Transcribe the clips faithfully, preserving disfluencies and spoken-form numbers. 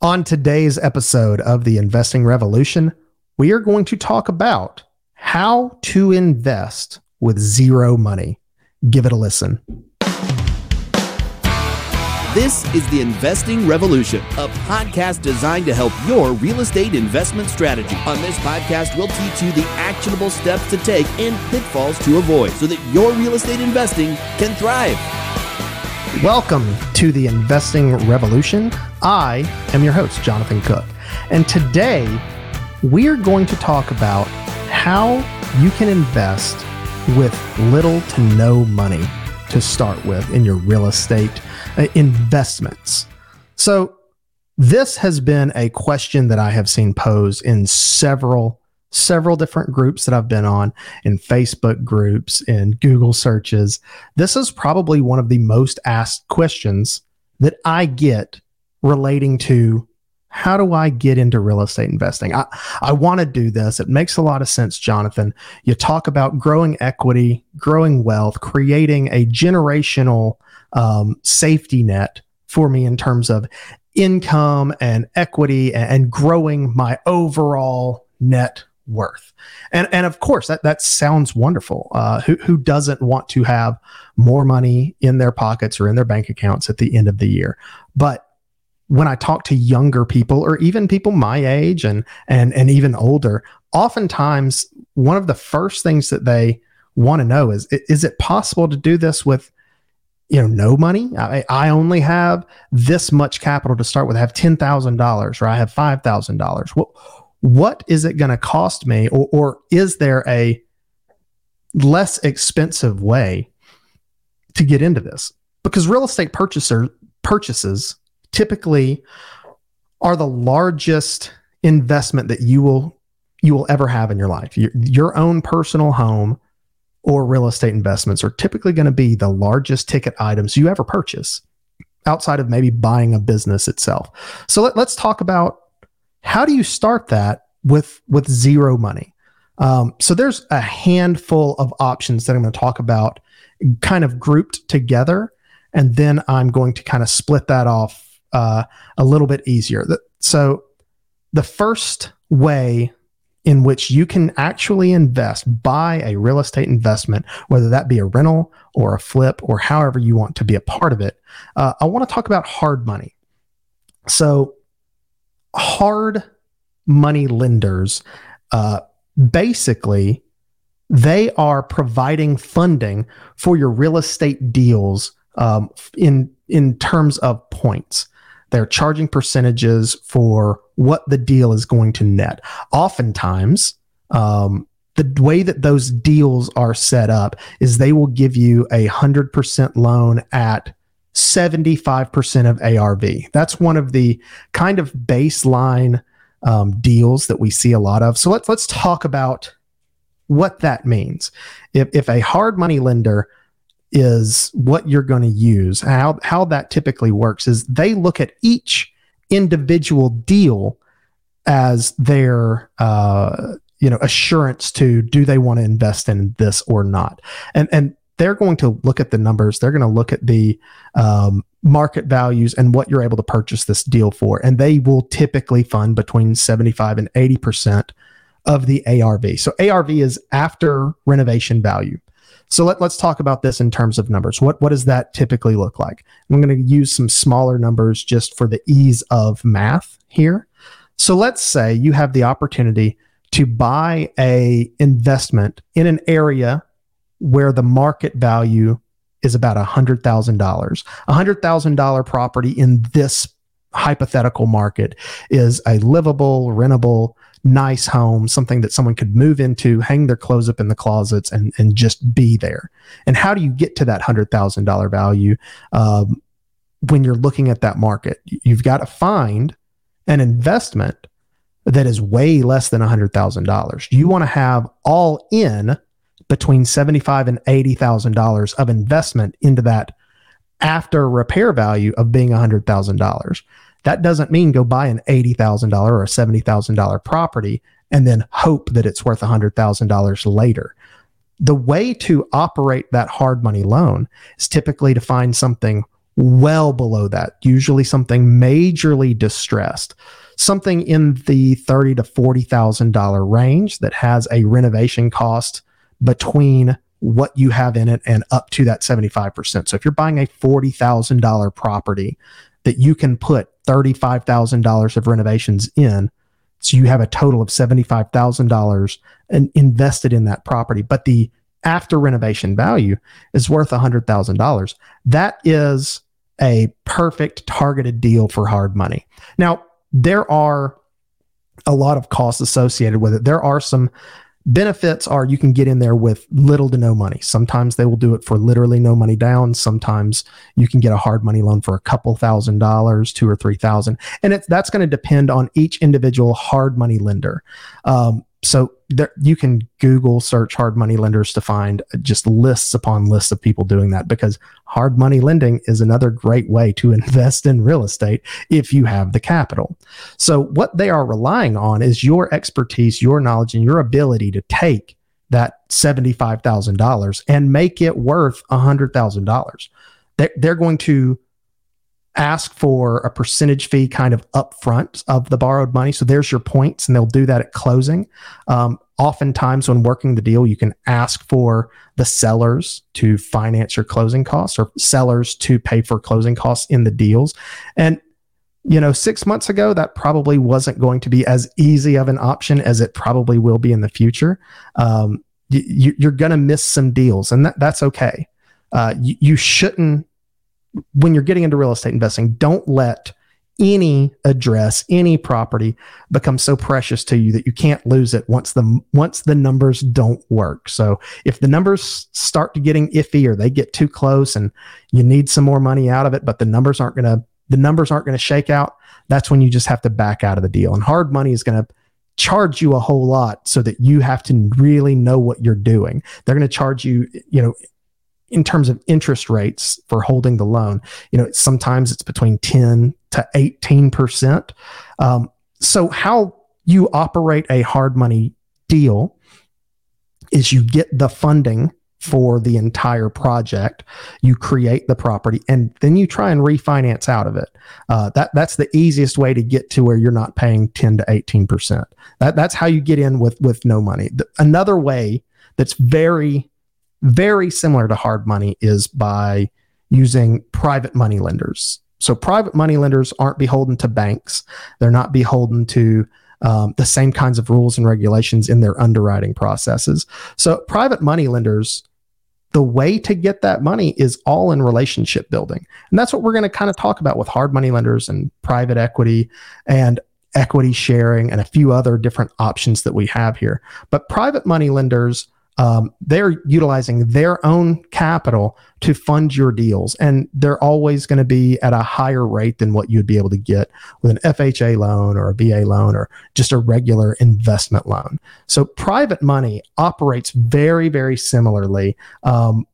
On today's episode of The Investing Revolution, we are going to talk about how to invest with zero money. Give it a listen. This is The Investing Revolution, a podcast designed to help your real estate investment strategy. On this podcast, we'll teach you the actionable steps to take and pitfalls to avoid so that your real estate investing can thrive. Welcome to The Investing Revolution. I am your host, Jonathan Cook, and today we are going to talk about how you can invest with little to no money to start with in your real estate investments. So this has been a question that I have seen posed in several several different groups that I've been on, in Facebook groups, in Google searches. This is probably one of the most asked questions that I get relating to how do I get into real estate investing? I, I want to do this. It makes a lot of sense, Jonathan. You talk about growing equity, growing wealth, creating a generational um, safety net for me in terms of income and equity and, and growing my overall net worth. And and of course, that, that sounds wonderful. Uh, who, who doesn't want to have more money in their pockets or in their bank accounts at the end of the year? But when I talk to younger people or even people my age and and and even older, oftentimes one of the first things that they want to know is, is it possible to do this with you know, no money? I, I only have this much capital to start with. I have ten thousand dollars or I have five thousand dollars. Well, what is it going to cost me, or, or is there a less expensive way to get into this? Because real estate purchaser purchases typically are the largest investment that you will you will ever have in your life. Your, your own personal home or real estate investments are typically going to be the largest ticket items you ever purchase, outside of maybe buying a business itself. So let, let's talk about, how do you start that with with zero money? Um, so there's a handful of options that I'm going to talk about kind of grouped together, and then I'm going to kind of split that off uh, a little bit easier. So the first way in which you can actually invest, buy a real estate investment, whether that be a rental or a flip or however you want to be a part of it, uh, I want to talk about hard money. So hard money lenders, uh, basically, they are providing funding for your real estate deals um, in in terms of points. They're charging percentages for what the deal is going to net. Oftentimes, um, the way that those deals are set up is they will give you a hundred percent loan at seventy-five percent of A R V. That's one of the kind of baseline um, deals that we see a lot of. So let's let's talk about what that means. If if a hard money lender is what you're going to use, how how that typically works is they look at each individual deal as their uh, you know assurance to, do they want to invest in this or not, and and. They're going to look at the numbers. They're going to look at the um, market values and what you're able to purchase this deal for. And they will typically fund between seventy-five and eighty percent of the A R V. So A R V is after renovation value. So let, let's talk about this in terms of numbers. What, what does that typically look like? I'm going to use some smaller numbers just for the ease of math here. So let's say you have the opportunity to buy a investment in an area where the market value is about one hundred thousand dollars. A one hundred thousand dollars property in this hypothetical market is a livable, rentable, nice home, something that someone could move into, hang their clothes up in the closets, and, and just be there. And how do you get to that one hundred thousand dollars value um, when you're looking at that market? You've got to find an investment that is way less than one hundred thousand dollars. You want to have all in between seventy-five thousand dollars and eighty thousand dollars of investment into that after repair value of being one hundred thousand dollars. That doesn't mean go buy an eighty thousand dollars or a seventy thousand dollars property and then hope that it's worth one hundred thousand dollars later. The way to operate that hard money loan is typically to find something well below that, usually something majorly distressed, something in the thirty thousand to forty thousand dollars range that has a renovation cost between what you have in it and up to that seventy-five percent. So if you're buying a forty thousand dollars property that you can put thirty-five thousand dollars of renovations in, so you have a total of seventy-five thousand dollars and invested in that property, but the after renovation value is worth one hundred thousand dollars. That is a perfect targeted deal for hard money. Now, there are a lot of costs associated with it. There are some benefits are you can get in there with little to no money. Sometimes they will do it for literally no money down. Sometimes you can get a hard money loan for a couple thousand dollars, two or three thousand. And it's, that's going to depend on each individual hard money lender. Um, so there, you can Google search hard money lenders to find just lists upon lists of people doing that, because hard money lending is another great way to invest in real estate if you have the capital. So what they are relying on is your expertise, your knowledge, and your ability to take that seventy-five thousand dollars and make it worth one hundred thousand dollars. They're, they're going to ask for a percentage fee kind of upfront of the borrowed money. So there's your points, and they'll do that at closing. Um, oftentimes when working the deal, you can ask for the sellers to finance your closing costs, or sellers to pay for closing costs in the deals. And, you know, six months ago, that probably wasn't going to be as easy of an option as it probably will be in the future. Um, you, you're going to miss some deals, and that, that's okay. Uh, you, you shouldn't, when you're getting into real estate investing, don't let any address, any property become so precious to you that you can't lose it once the once the numbers don't work. So if the numbers start to getting iffy, or they get too close and you need some more money out of it, but the numbers aren't going to the numbers aren't going to shake out, that's when you just have to back out of the deal. And hard money is going to charge you a whole lot, so that you have to really know what you're doing. They're going to charge you, you know, in terms of interest rates for holding the loan, you know, sometimes it's between ten to eighteen percent. Um, so how you operate a hard money deal is you get the funding for the entire project, you create the property, and then you try and refinance out of it. Uh, that that's the easiest way to get to where you're not paying ten to eighteen percent. That that's how you get in with, with no money. The, another way that's very, very similar to hard money is by using private money lenders. So private money lenders aren't beholden to banks. They're not beholden to um, the same kinds of rules and regulations in their underwriting processes. So private money lenders, the way to get that money is all in relationship building. And that's what we're going to kind of talk about with hard money lenders and private equity and equity sharing and a few other different options that we have here. But private money lenders, Um, they're utilizing their own capital to fund your deals, and they're always going to be at a higher rate than what you'd be able to get with an F H A loan or a V A loan or just a regular investment loan. So private money operates very, very similarly, um,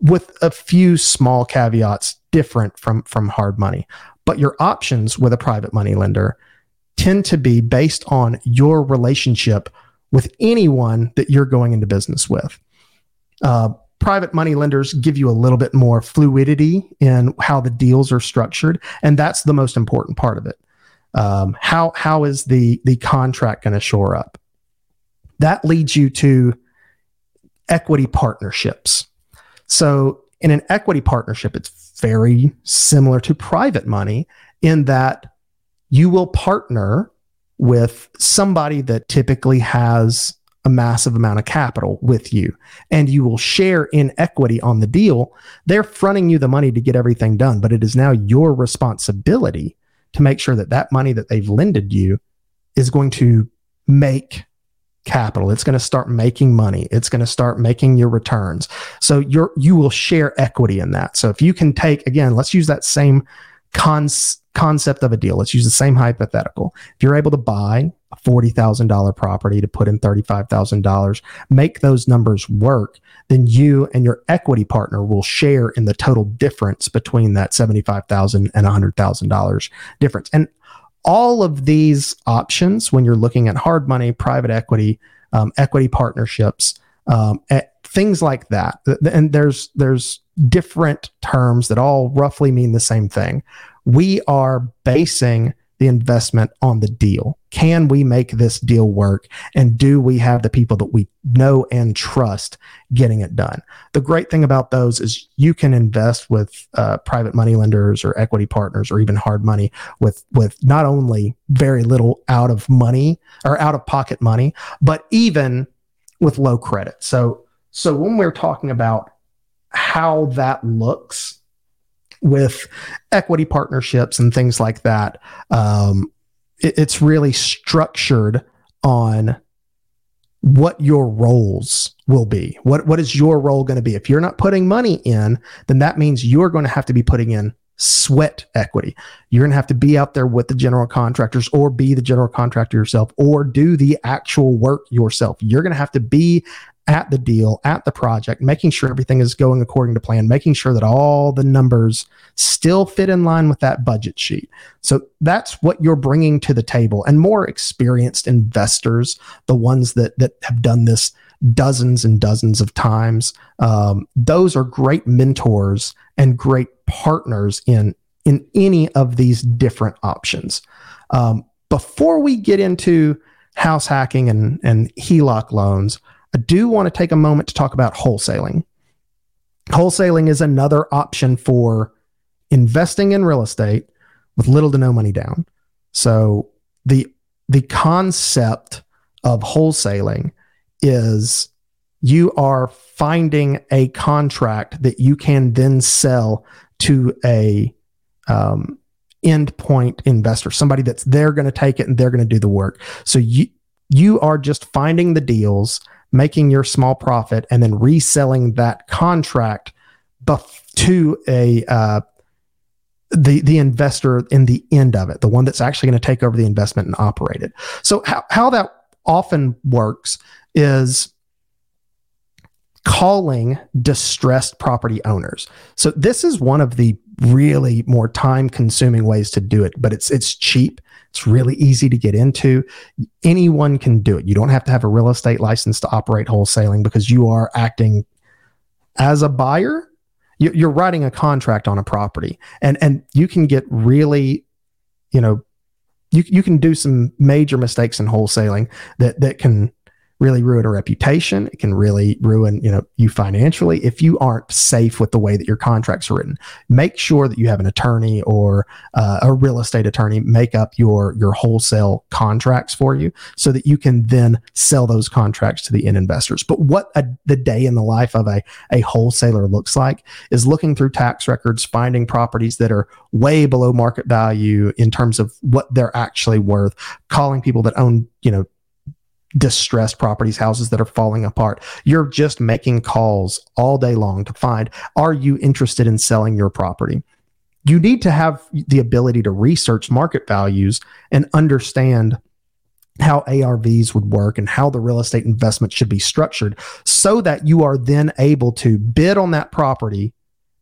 with a few small caveats different from, from hard money. But your options with a private money lender tend to be based on your relationship with anyone that you're going into business with. Uh, private money lenders give you a little bit more fluidity in how the deals are structured, and that's the most important part of it. Um, how how is the the contract going to shore up? That leads you to equity partnerships. So in an equity partnership, it's very similar to private money in that you will partner with somebody that typically has a massive amount of capital with you, and you will share in equity on the deal. They're fronting you the money to get everything done, but it is now your responsibility to make sure that that money that they've lended you is going to make capital. It's going to start making money. It's going to start making your returns. So you're, you will share equity in that. So if you can take, again, let's use that same concept. Concept of a deal. Let's use the same hypothetical. If you're able to buy a forty thousand dollars property to put in thirty-five thousand dollars, make those numbers work, then you and your equity partner will share in the total difference between that seventy-five thousand dollars and one hundred thousand dollars difference. And all of these options, when you're looking at hard money, private equity, um, equity partnerships, um, at things like that. And there's there's different terms that all roughly mean the same thing. We are basing the investment on the deal. Can we make this deal work? And do we have the people that we know and trust getting it done? The great thing about those is you can invest with uh, private money lenders or equity partners or even hard money with, with not only very little out of money or out of pocket money, but even with low credit. So, so when we're talking about how that looks with equity partnerships and things like that, um, it, it's really structured on what your roles will be. What what is your role going to be? If you're not putting money in, then that means you're going to have to be putting in sweat equity. You're going to have to be out there with the general contractors, or be the general contractor yourself, or do the actual work yourself. You're going to have to be at the deal, at the project, making sure everything is going according to plan, making sure that all the numbers still fit in line with that budget sheet. So that's what you're bringing to the table. And more experienced investors, the ones that that have done this dozens and dozens of times, um, those are great mentors and great partners in in any of these different options. Um, before we get into house hacking and and H E L O C loans, I do want to take a moment to talk about wholesaling. Wholesaling is another option for investing in real estate with little to no money down. So the the concept of wholesaling is you are finding a contract that you can then sell to a um, endpoint investor, somebody that's they're going to take it and they're going to do the work. So you you are just finding the deals, making your small profit, and then reselling that contract buff to a uh, the the investor in the end of it, the one that's actually going to take over the investment and operate it. So how, how that often works is calling distressed property owners. So this is one of the really more time-consuming ways to do it, but it's it's cheap. It's really easy to get into. Anyone can do it. You don't have to have a real estate license to operate wholesaling, because you are acting as a buyer. You're writing a contract on a property, and and you can get really, you know, you you can do some major mistakes in wholesaling that that can really ruin a reputation. It can really ruin, you know, you financially if you aren't safe with the way that your contracts are written. Make sure that you have an attorney or uh, a real estate attorney make up your your wholesale contracts for you, so that you can then sell those contracts to the end investors. But what a, the day in the life of a, a wholesaler looks like is looking through tax records, finding properties that are way below market value in terms of what they're actually worth, calling people that own, you know, distressed properties, houses that are falling apart. You're just making calls all day long to find, are you interested in selling your property? You need to have the ability to research market values and understand how A R Vs would work and how the real estate investment should be structured, so that you are then able to bid on that property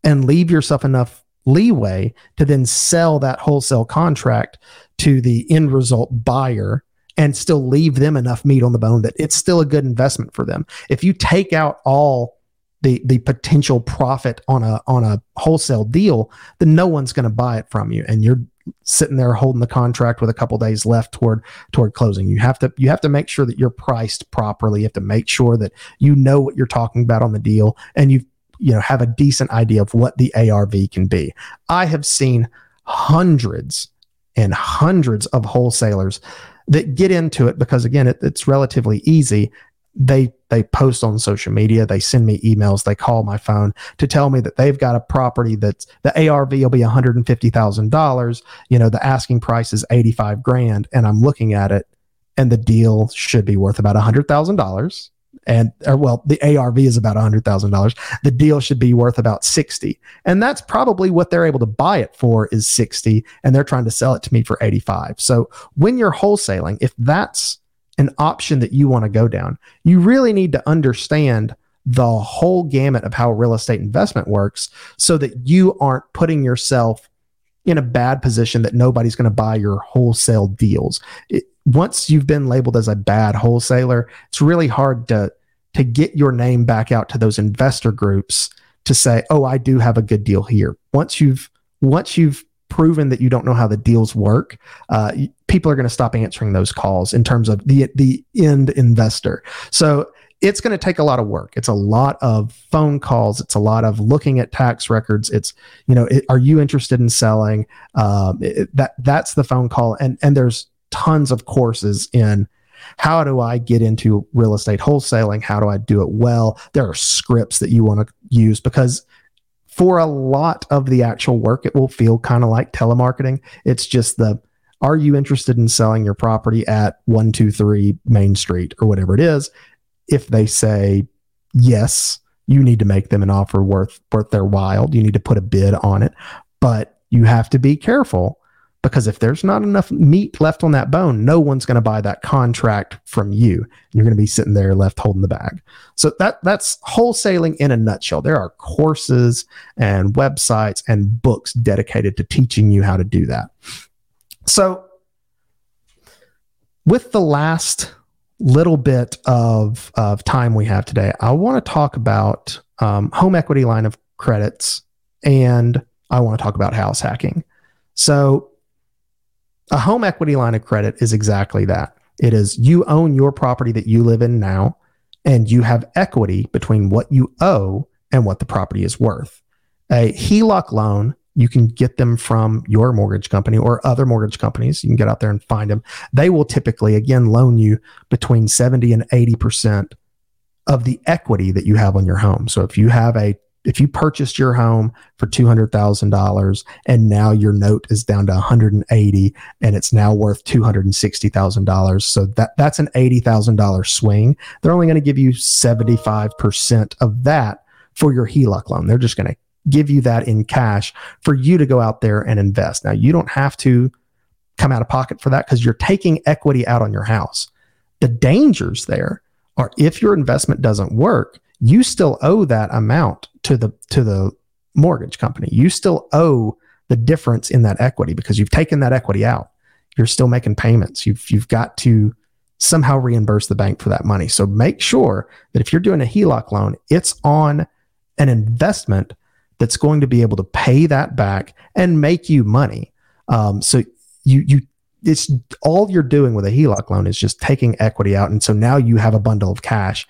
and leave yourself enough leeway to then sell that wholesale contract to the end result buyer, and still leave them enough meat on the bone that it's still a good investment for them. If you take out all the the potential profit on a on a wholesale deal, then no one's going to buy it from you, and you're sitting there holding the contract with a couple days left toward toward closing. You have to you have to make sure that you're priced properly. You have to make sure that you know what you're talking about on the deal, and you you know have a decent idea of what the A R V can be. I have seen hundreds and hundreds of wholesalers that get into it because, again, it, it's relatively easy. They they post on social media, they send me emails, they call my phone to tell me that they've got a property that's the A R V will be one hundred fifty thousand dollars. You know, the asking price is eighty-five grand, and I'm looking at it, and the deal should be worth about one hundred thousand dollars. And or well, the A R V is about one hundred thousand dollars. The deal should be worth about sixty, and that's probably what they're able to buy it for is sixty, and they're trying to sell it to me for eighty-five. So when you're wholesaling, if that's an option that you want to go down, you really need to understand the whole gamut of how real estate investment works, so that you aren't putting yourself in a bad position that nobody's going to buy your wholesale deals. It, Once you've been labeled as a bad wholesaler, it's really hard to to get your name back out to those investor groups to say, oh, I do have a good deal here. Once you've once you've proven that you don't know how the deals work, uh, people are going to stop answering those calls in terms of the the end investor. So it's going to take a lot of work. It's a lot of phone calls. It's a lot of looking at tax records. It's, you know, it, are you interested in selling? Um, it, that that's the phone call. And and there's tons of courses in how do I get into real estate wholesaling? How do I do it well? There are scripts that you want to use because for a lot of the actual work, it will feel kind of like telemarketing. It's just the, are you interested in selling your property at one two three Main Street or whatever it is? If they say yes, you need to make them an offer worth worth their while. You need to put a bid on it, but you have to be careful because if there's not enough meat left on that bone, no one's going to buy that contract from you. You're going to be sitting there left holding the bag. So that that's wholesaling in a nutshell. There are courses and websites and books dedicated to teaching you how to do that. So with the last little bit of, of time we have today, I want to talk about um, home equity line of credits, and I want to talk about house hacking. So a home equity line of credit is exactly that. It is you own your property that you live in now, and you have equity between what you owe and what the property is worth. A HELOC loan, you can get them from your mortgage company or other mortgage companies. You can get out there and find them. They will typically, again, loan you between seventy and eighty percent of the equity that you have on your home. So if you have a If you purchased your home for two hundred thousand dollars and now your note is down to one hundred eighty and it's now worth two hundred sixty thousand dollars. So that, that's an eighty thousand dollars swing. They're only going to give you seventy-five percent of that for your HELOC loan. They're just going to give you that in cash for you to go out there and invest. Now, you don't have to come out of pocket for that because you're taking equity out on your house. The dangers there are if your investment doesn't work, you still owe that amount to the to the mortgage company. You still owe the difference in that equity because you've taken that equity out. You're still making payments. You've you've got to somehow reimburse the bank for that money. So make sure that if you're doing a HELOC loan, it's on an investment that's going to be able to pay that back and make you money. Um, so you you it's all you're doing with a HELOC loan is just taking equity out, and so now you have a bundle of cash.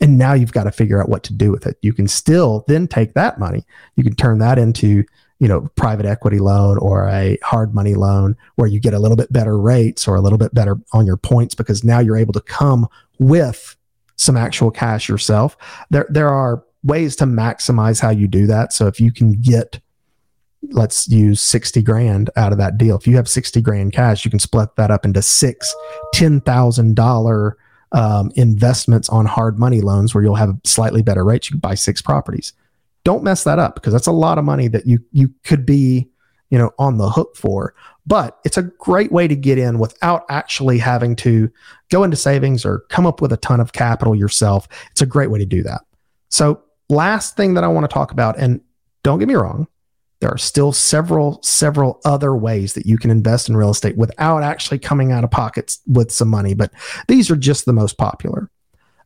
And now you've got to figure out what to do with it. You can still then take that money. You can turn that into, you know, private equity loan or a hard money loan where you get a little bit better rates or a little bit better on your points because now you're able to come with some actual cash yourself. There, there are ways to maximize how you do that. So if you can get, let's use sixty grand out of that deal. If you have sixty grand cash, you can split that up into six ten thousand dollars Um, investments on hard money loans where you'll have slightly better rates. You can buy six properties. Don't mess that up because that's a lot of money that you you could be, you know, on the hook for. But it's a great way to get in without actually having to go into savings or come up with a ton of capital yourself. It's a great way to do that. So last thing that I want to talk about, and don't get me wrong, there are still several, several other ways that you can invest in real estate without actually coming out of pockets with some money, but these are just the most popular.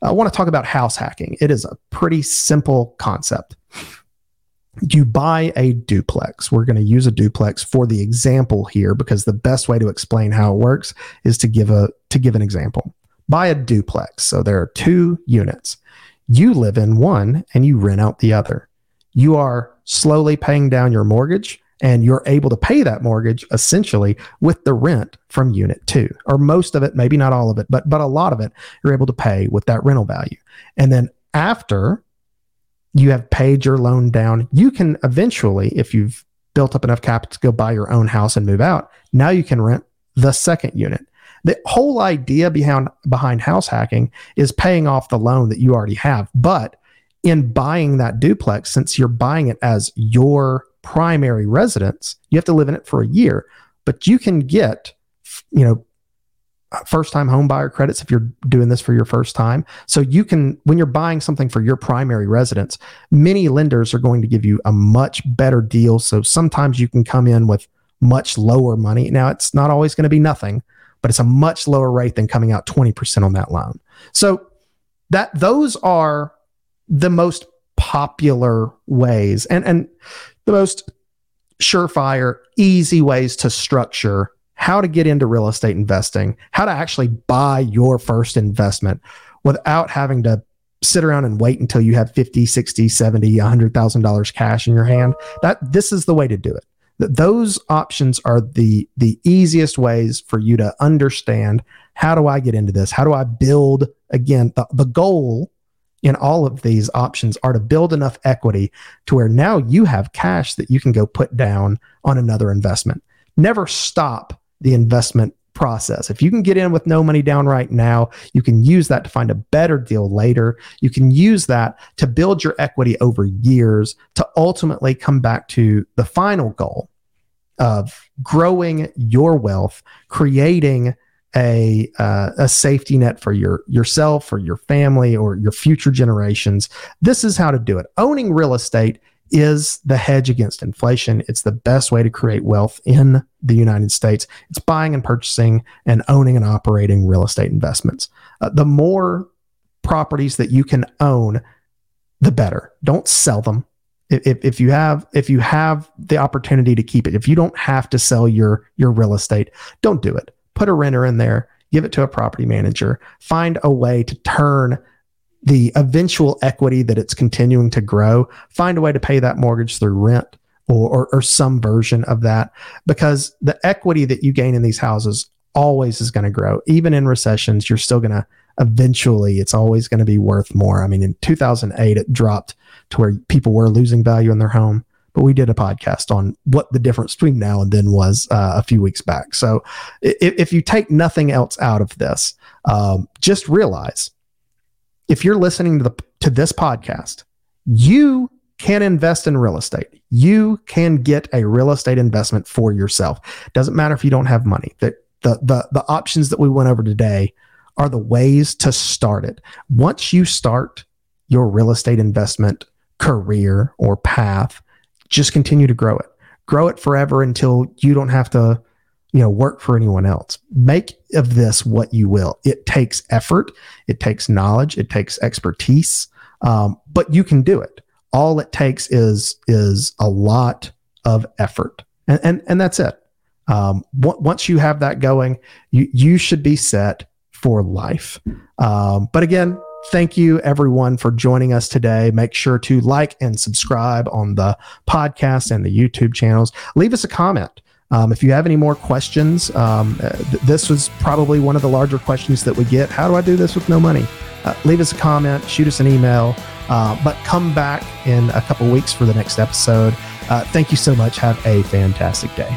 I want to talk about house hacking. It is a pretty simple concept. You buy a duplex. We're going to use a duplex for the example here because the best way to explain how it works is to give a to give an example. Buy a duplex. So there are two units. You live in one and you rent out the other. You are slowly paying down your mortgage, and you're able to pay that mortgage essentially with the rent from unit two, or most of it, maybe not all of it, but but a lot of it, you're able to pay with that rental value. And then after you have paid your loan down, you can eventually, if you've built up enough capital to go buy your own house and move out, now you can rent the second unit. The whole idea behind behind house hacking is paying off the loan that you already have, but in buying that duplex, since you're buying it as your primary residence, you have to live in it for a year, but you can get, you know, first-time home buyer credits if you're doing this for your first time. So you can, when you're buying something for your primary residence, many lenders are going to give you a much better deal. So sometimes you can come in with much lower money. Now, it's not always going to be nothing, but it's a much lower rate than coming out twenty percent on that loan. So that those are the most popular ways and, and the most surefire, easy ways to structure how to get into real estate investing, how to actually buy your first investment without having to sit around and wait until you have fifty, sixty, seventy, one hundred thousand dollars cash in your hand. That this is the way to do it. Those options are the the easiest ways for you to understand, how do I get into this? How do I build, again, the, the goal in all of these options are to build enough equity to where now you have cash that you can go put down on another investment. Never stop the investment process. If you can get in with no money down right now, you can use that to find a better deal later. You can use that to build your equity over years to ultimately come back to the final goal of growing your wealth, creating a uh, a safety net for your yourself or your family or your future generations. This is how to do it. Owning real estate is the hedge against inflation. It's the best way to create wealth in the United States. It's buying and purchasing and owning and operating real estate investments. Uh, the more properties that you can own, the better. Don't sell them. If, if you have if you have the opportunity to keep it, if you don't have to sell your your real estate, don't do it. Put a renter in there, give it to a property manager, find a way to turn the eventual equity that it's continuing to grow, find a way to pay that mortgage through rent or, or, or some version of that, because the equity that you gain in these houses always is going to grow. Even in recessions, you're still going to eventually, it's always going to be worth more. I mean, in two thousand eight, it dropped to where people were losing value in their home, but we did a podcast on what the difference between now and then was uh, a few weeks back. So if, if you take nothing else out of this, um, just realize, if you're listening to the to this podcast, you can invest in real estate. You can get a real estate investment for yourself. Doesn't matter if you don't have money. The, the, the, the options that we went over today are the ways to start it. Once you start your real estate investment career or path, just continue to grow it. Grow it forever until you don't have to, you know, work for anyone else. Make of this what you will. It takes effort. It takes knowledge. It takes expertise. Um, but you can do it. All it takes is, is a lot of effort. And, and, and that's it. Um, w- once you have that going, you, you should be set for life. Um, but again, thank you everyone for joining us today. Make sure to like and subscribe on the podcast and the YouTube channels. Leave us a comment. Um, if you have any more questions, um, uh, th- this was probably one of the larger questions that we get. How do I do this with no money? Uh, leave us a comment, shoot us an email, uh, but come back in a couple weeks for the next episode. Uh, thank you so much. Have a fantastic day.